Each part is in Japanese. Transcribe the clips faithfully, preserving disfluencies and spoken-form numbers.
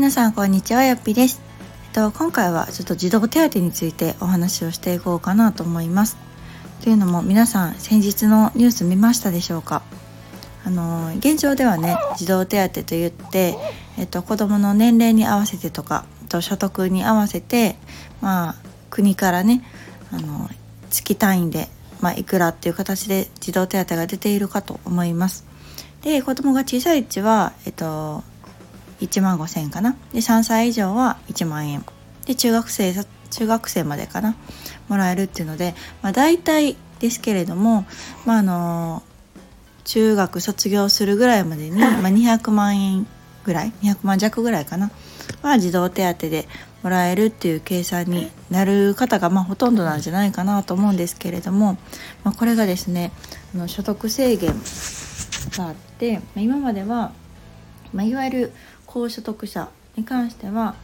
皆さんこんにちは、よっぴです。えっと、今回はちょっと児童手当についてお話をしていこうかなと思います。というのも皆さん先日のニュース見ましたでしょうか。あの現状ではね、児童手当といって、えっと、子どもの年齢に合わせてとか、えっと、所得に合わせて、まあ、国からねあの月単位で、まあ、いくらっていう形で児童手当が出ているかと思います。で、子どもが小さいうちは、えっと、いちまんごせんえんかな。で、さんさい以上はいちまんえんで、中学生中学生までかなもらえるっていうので、まあ、大体ですけれども、まああの中学卒業するぐらいまでに、まあ、にひゃくまんえんぐらい、にひゃくまんじゃくぐらいかなは児童手当でもらえるっていう計算になる方が、まあ、ほとんどなんじゃないかなと思うんですけれども、まあ、これがですね、あの所得制限があって、まあ、今までは、まあ、いわゆる高所得者に関しては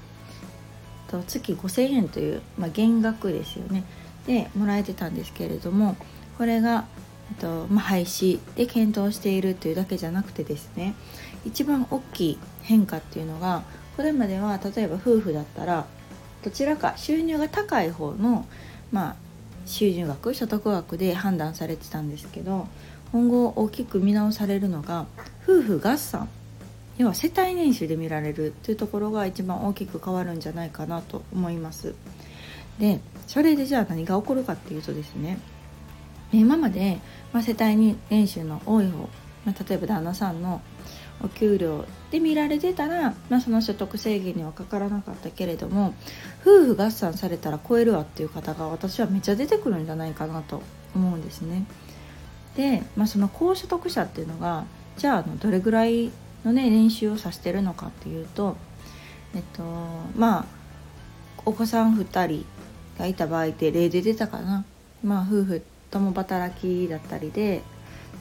月ごせんえんという、まあ、減額ですよね。でもらえてたんですけれども、これがと、まあ、廃止で検討しているというだけじゃなくてですね、一番大きい変化っていうのが、これまでは例えば夫婦だったらどちらか収入が高い方の、まあ、収入額所得額で判断されてたんですけど、今後大きく見直されるのが夫婦合算、要は世帯年収で見られるというところが一番大きく変わるんじゃないかなと思います。で、それでじゃあ何が起こるかっていうとですね、今まで、まあ、世帯年収の多い方、まあ、例えば旦那さんのお給料で見られてたら、まあ、その所得制限にはかからなかったけれども、夫婦合算されたら超えるわっていう方が私はめっちゃ出てくるんじゃないかなと思うんですね。で、まあ、その高所得者っていうのがじゃあどれぐらいの、ね、年収を指してるのかっていうと、えっとまあお子さんふたりがいた場合って例で出たかな、まあ、夫婦共働きだったりで、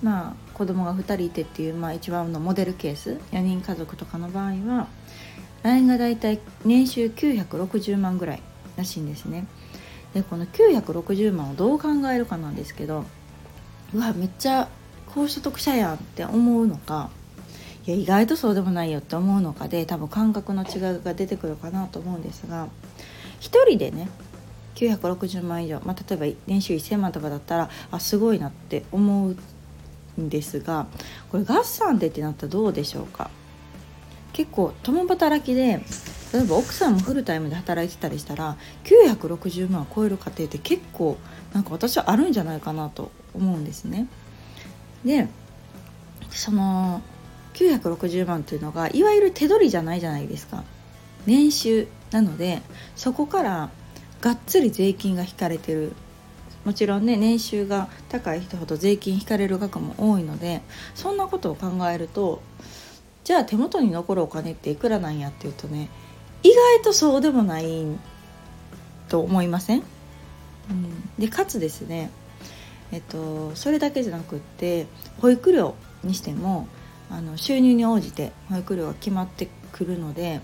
まあ、子供がふたりいてっていう、まあ、一番のモデルケースよにんかぞくとかの場合はラインがだいたい年収きゅうひゃくろくじゅうまんぐらいらしいんですね。で、このきゅうひゃくろくじゅうまんをどう考えるかなんですけど、うわめっちゃ高所得者やんって思うのか、いや意外とそうでもないよって思うのかで、多分感覚の違いが出てくるかなと思うんですが、ひとりでねきゅうひゃくろくじゅうまん以上、まあ、例えば年収いっせんまんとかだったらあすごいなって思うんですが、これ合算でってなったらどうでしょうか。結構共働きで例えば奥さんもフルタイムで働いてたりしたらきゅうひゃくろくじゅうまんを超える家庭って結構なんか私はあるんじゃないかなと思うんですね。で、そのきゅうひゃくろくじゅうまんというのがいわゆる手取りじゃないじゃないですか、年収なので、そこからがっつり税金が引かれてる。もちろんね、年収が高い人ほど税金引かれる額も多いので、そんなことを考えると、じゃあ手元に残るお金っていくらなんやっていうとね、意外とそうでもないと思いません？うん、でかつですね、えっと、それだけじゃなくって保育料にしてもあの収入に応じて保育料が決まってくるので、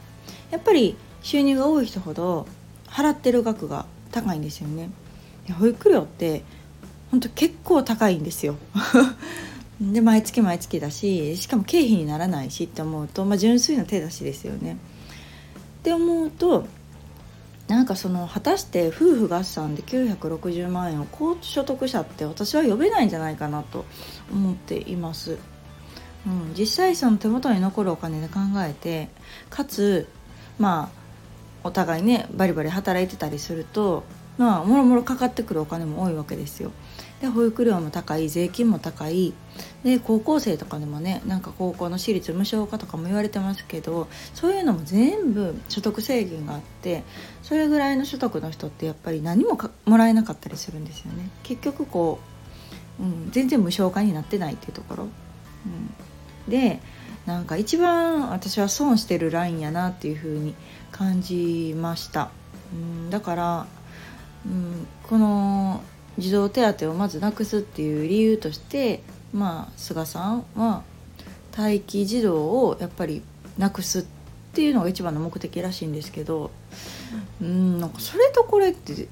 やっぱり収入が多い人ほど払ってる額が高いんですよね。保育料って本当結構高いんですよで毎月毎月だし、しかも経費にならないしって思うと、まあ、純粋な手出しですよねって思うと、なんかその果たして夫婦合算できゅうひゃくろくじゅうまんえんを高所得者って私は呼べないんじゃないかなと思っています。うん、実際その手元に残るお金で考えて、かつまあお互いねバリバリ働いてたりすると、まあもろもろかかってくるお金も多いわけですよ。で保育料も高い、税金も高いで、高校生とかでもね、なんか高校の私立無償化とかも言われてますけど、そういうのも全部所得制限があって、それぐらいの所得の人ってやっぱり何もかもらえなかったりするんですよね。結局こう、うん、全然無償化になってないっていうところ、うん、でなんか一番私は損してるラインやなっていう風に感じました。うん、だから、うん、この児童手当をまずなくすっていう理由として、まあ、菅さんは待機児童をやっぱりなくすっていうのが一番の目的らしいんですけど、うん、なんかそれとこれって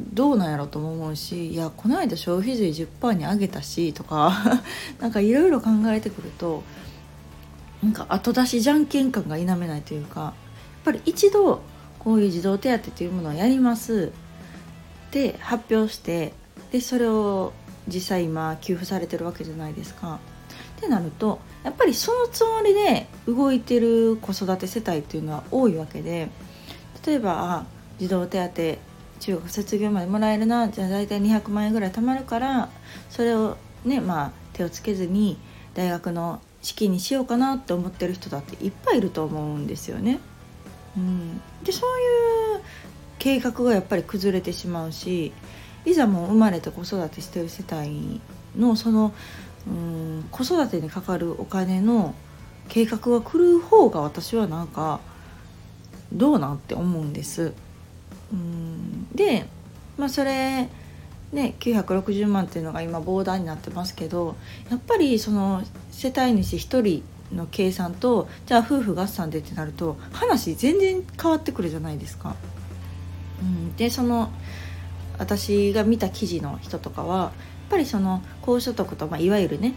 どうなんやろと思うし、いやこの間消費税 じゅっパーセント に上げたしとかなんかいろいろ考えてくると、なんか後出しじゃんけん感が否めないというか、ぱり一度こういう児童手当というものをやりますで発表して、でそれを実際今給付されてるわけじゃないですか。ってなるとやっぱりそのつもりで動いてる子育て世帯っていうのは多いわけで、例えば児童手当中学卒業までもらえるな、じゃあ大体にひゃくまん円ぐらい貯まるからそれをね、まあ手をつけずに大学の資金にしようかなって思ってる人だっていっぱいいると思うんですよね、うん、でそういう計画がやっぱり崩れてしまうし、いざもう生まれて子育てしてる世帯のその、うん、子育てにかかるお金の計画が来る方が私はなんかどうなんって思うんです、うん、で、まあ、それね、きゅうひゃくろくじゅうまんっていうのが今ボーダーになってますけど、やっぱりその世帯主一人の計算とじゃあ夫婦合算でってなると話全然変わってくるじゃないですか、うん、でその私が見た記事の人とかはやっぱりその高所得と、まあ、いわゆるね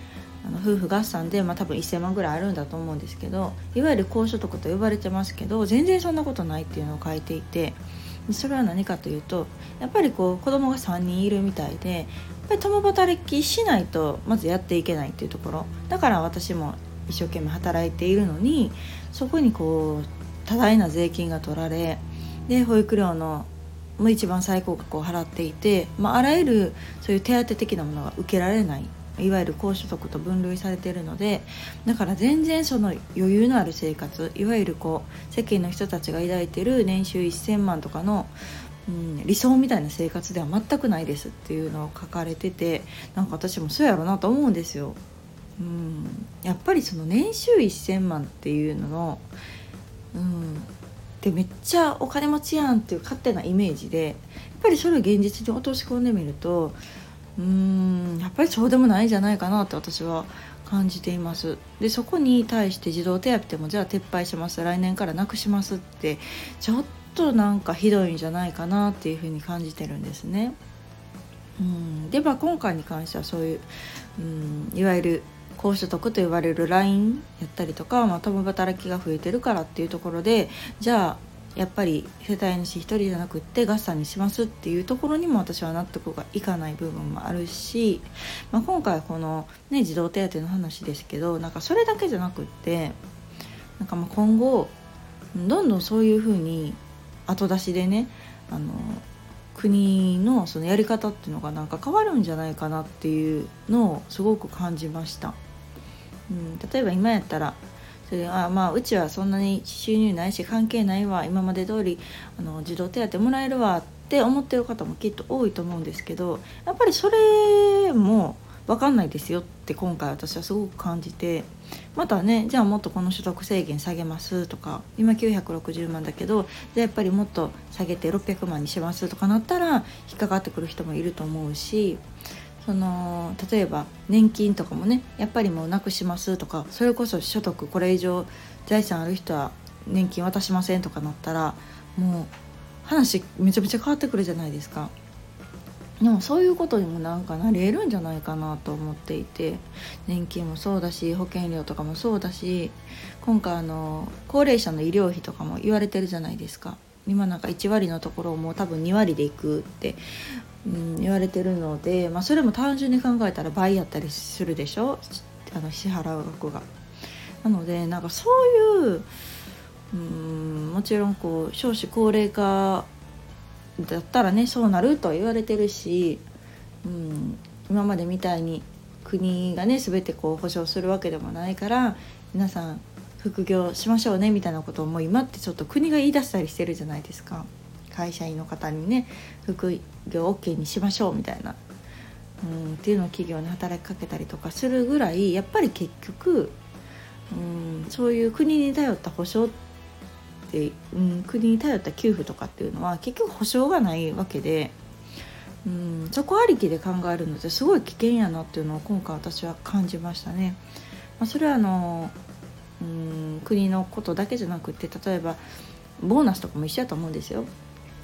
あの夫婦合算で、まあ、多分せんまんぐらいあるんだと思うんですけど、いわゆる高所得と呼ばれてますけど全然そんなことないっていうのを書いていて、それは何かというとやっぱりこう子供がさんにんいるみたいで、やっぱり共働きしないとまずやっていけないっていうところだから、私も一生懸命働いているのにそこにこう多大な税金が取られ、で保育料のもう一番最高額を払っていて、まあ、あらゆるそういう手当的なものが受けられない、いわゆる高所得と分類されているので、だから全然その余裕のある生活、いわゆるこう世間の人たちが抱いている年収せんまんとかの、うん、理想みたいな生活では全くないですっていうのを書かれてて、なんか私もそうやろうなと思うんですよ、うん、やっぱりその年収せんまんっていうのの、うん、でめっちゃお金持ちやんっていう勝手なイメージで、やっぱりそれを現実に落とし込んでみるとうーんやっぱりそうでもないんじゃないかなって私は感じています。でそこに対して児童手当もじゃあ撤廃します、来年からなくしますってちょっとなんかひどいんじゃないかなっていうふうに感じてるんですね。うんで、まあ、今回に関してはそういう、うん、いわゆる高所得と呼ばれるラインやったりとか、まあ、共働きが増えてるからっていうところでじゃあやっぱり世帯主一人じゃなくって合算にしますっていうところにも私は納得がいかない部分もあるし、まあ、今回この、ね、児童手当の話ですけど、なんかそれだけじゃなくってなんかまあ今後どんどんそういうふうに後出しでねあの国のそのやり方っていうのがなんか変わるんじゃないかなっていうのをすごく感じました、うん、例えば今やったらそれあまあ、うちはそんなに収入ないし関係ないわ、今まで通りあの児童手当もらえるわって思ってる方もきっと多いと思うんですけど、やっぱりそれも分かんないですよって今回私はすごく感じて、またねじゃあもっとこの所得制限下げますとか、今きゅうひゃくろくじゅうまんだけどじゃあやっぱりもっと下げてろっぴゃくまんにしますとかなったら引っかかってくる人もいると思うし、その例えば年金とかもねやっぱりもうなくしますとか、それこそ所得これ以上財産ある人は年金渡しませんとかなったらもう話めちゃめちゃ変わってくるじゃないですか。でもそういうことにもなんかなり得るんじゃないかなと思っていて、年金もそうだし保険料とかもそうだし、今回あの高齢者の医療費とかも言われてるじゃないですか。今なんかいちわりのところをもう多分にわりでいくってうん、言われてるので、まあ、それも単純に考えたら倍やったりするでしょ、あの支払う額が。なのでなんかそういう、うん、もちろんこう少子高齢化だったらねそうなるとは言われてるし、うん、今までみたいに国がね全てこう保障するわけでもないから皆さん副業しましょうねみたいなことをもう今ってちょっと国が言い出したりしてるじゃないですか。会社員の方にね副業 OK にしましょうみたいな、うん、っていうのを企業に働きかけたりとかするぐらい、やっぱり結局、うん、そういう国に頼った保障って、うん、国に頼った給付とかっていうのは結局保障がないわけで、うん、そこありきで考えるのってすごい危険やなっていうのを今回私は感じましたね、まあ、それはあの、うん、国のことだけじゃなくて例えばボーナスとかも一緒だと思うんですよ。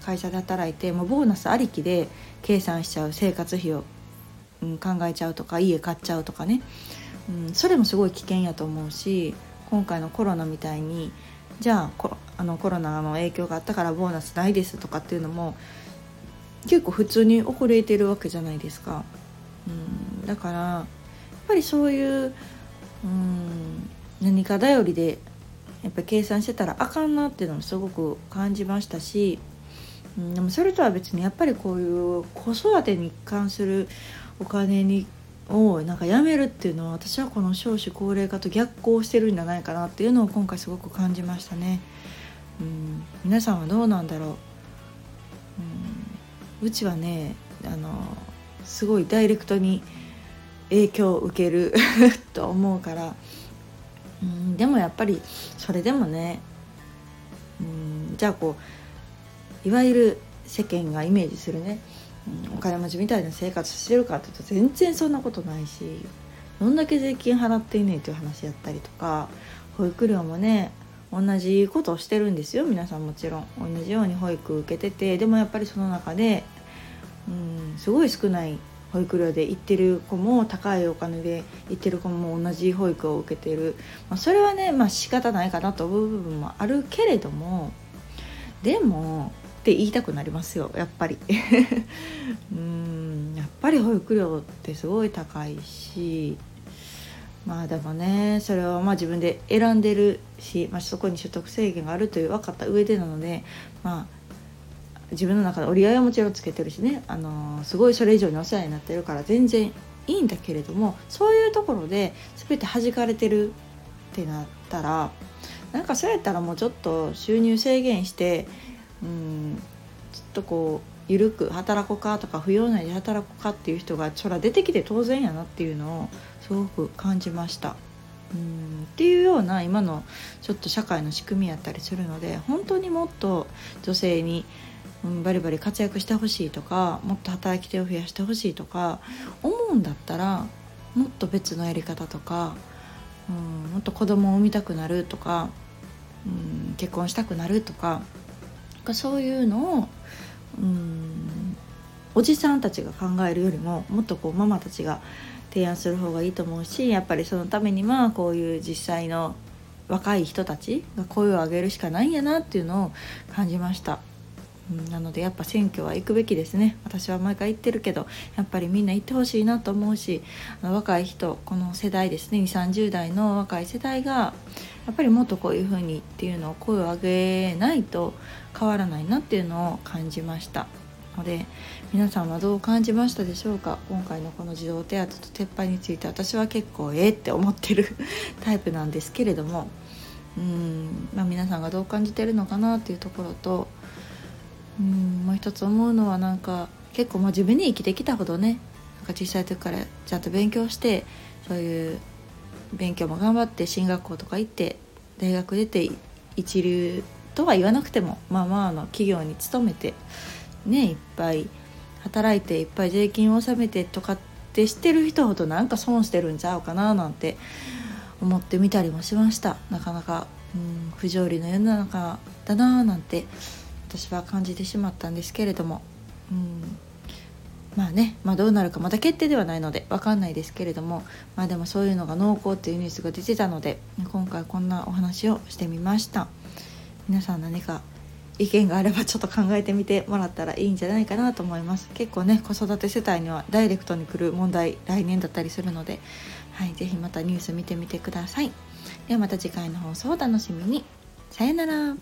会社で働いてもうボーナスありきで計算しちゃう、生活費を、うん、考えちゃうとか家買っちゃうとかね、うん、それもすごい危険やと思うし、今回のコロナみたいにじゃあコあのコロナの影響があったからボーナスないですとかっていうのも結構普通に遅れてるわけじゃないですか。うん、だからやっぱりそういう、うん、何か頼りでやっぱり計算してたらあかんなっていうのもすごく感じましたし、うん、でもそれとは別にやっぱりこういう子育てに関するお金にをなんかやめるっていうのは私はこの少子高齢化と逆行してるんじゃないかなっていうのを今回すごく感じましたね。うん、皆さんはどうなんだろう。うん、うちはねあのすごいダイレクトに影響を受けると思うから、うん、でもやっぱりそれでもね、うん、じゃあこういわゆる世間がイメージするねお金持ちみたいな生活してるかって言うと全然そんなことないし、どんだけ税金払っていないという話やったりとか、保育料もね同じことをしてるんですよ。皆さんもちろん同じように保育受けてて、でもやっぱりその中で、うん、すごい少ない保育料で行ってる子も高いお金で行ってる子も同じ保育を受けてる、まあ、それはね、まあ、仕方ないかなと思う部分もあるけれども、でもって言いたくなりますよやっぱりうーんやっぱり保育料ってすごい高いし、まあでもねそれはまあ自分で選んでるし、まあ、そこに所得制限があるという分かった上でなので、まあ、自分の中で折り合いはもちろんつけてるしね、あのー、すごいそれ以上にお世話になってるから全然いいんだけれども、そういうところで全て弾かれてるってなったらなんかそうやったらもうちょっと収入制限してうん、ちょっとこう緩く働こうかとか不要内で働こうかっていう人がそら出てきて当然やなっていうのをすごく感じました。うんっていうような今のちょっと社会の仕組みやったりするので、本当にもっと女性に、うん、バリバリ活躍してほしいとかもっと働き手を増やしてほしいとか思うんだったら、もっと別のやり方とか、うん、もっと子供を産みたくなるとか、うん、結婚したくなるとかそういうのを、うん、おじさんたちが考えるよりももっとこうママたちが提案する方がいいと思うし、やっぱりそのためにはこういう実際の若い人たちが声を上げるしかないんやなっていうのを感じました。なのでやっぱ選挙は行くべきですね。私は毎回言ってるけどやっぱりみんな行ってほしいなと思うし、若い人この世代ですね、にじゅう、さんじゅうだいの若い世代がやっぱりもっとこういう風にっていうのを声を上げないと変わらないなっていうのを感じましたので、皆さんはどう感じましたでしょうか。今回のこの児童手当と撤廃について私は結構えーって思ってるタイプなんですけれども、うーん、まあ、皆さんがどう感じてるのかなっていうところと、うん、もう一つ思うのはなんか結構真面目に生きてきたほどね、なんか小さい時からちゃんと勉強して、そういう勉強も頑張って進学校とか行って大学出て一流とは言わなくてもまあまあの企業に勤めてね、いっぱい働いていっぱい税金を納めてとかってしてる人ほどなんか損してるんちゃうかななんて思ってみたりもしました。なかなか、うん、不条理の世の中だななんて私は感じてしまったんですけれども、うん、まあね、まあ、どうなるかまだ決定ではないので分かんないですけれども、まあでもそういうのが濃厚っていうニュースが出てたので今回こんなお話をしてみました。皆さん何か意見があればちょっと考えてみてもらったらいいんじゃないかなと思います。結構ね子育て世帯にはダイレクトに来る問題来年だったりするので、はい、ぜひまたニュース見てみてください。ではまた次回の放送をお楽しみに。さよなら。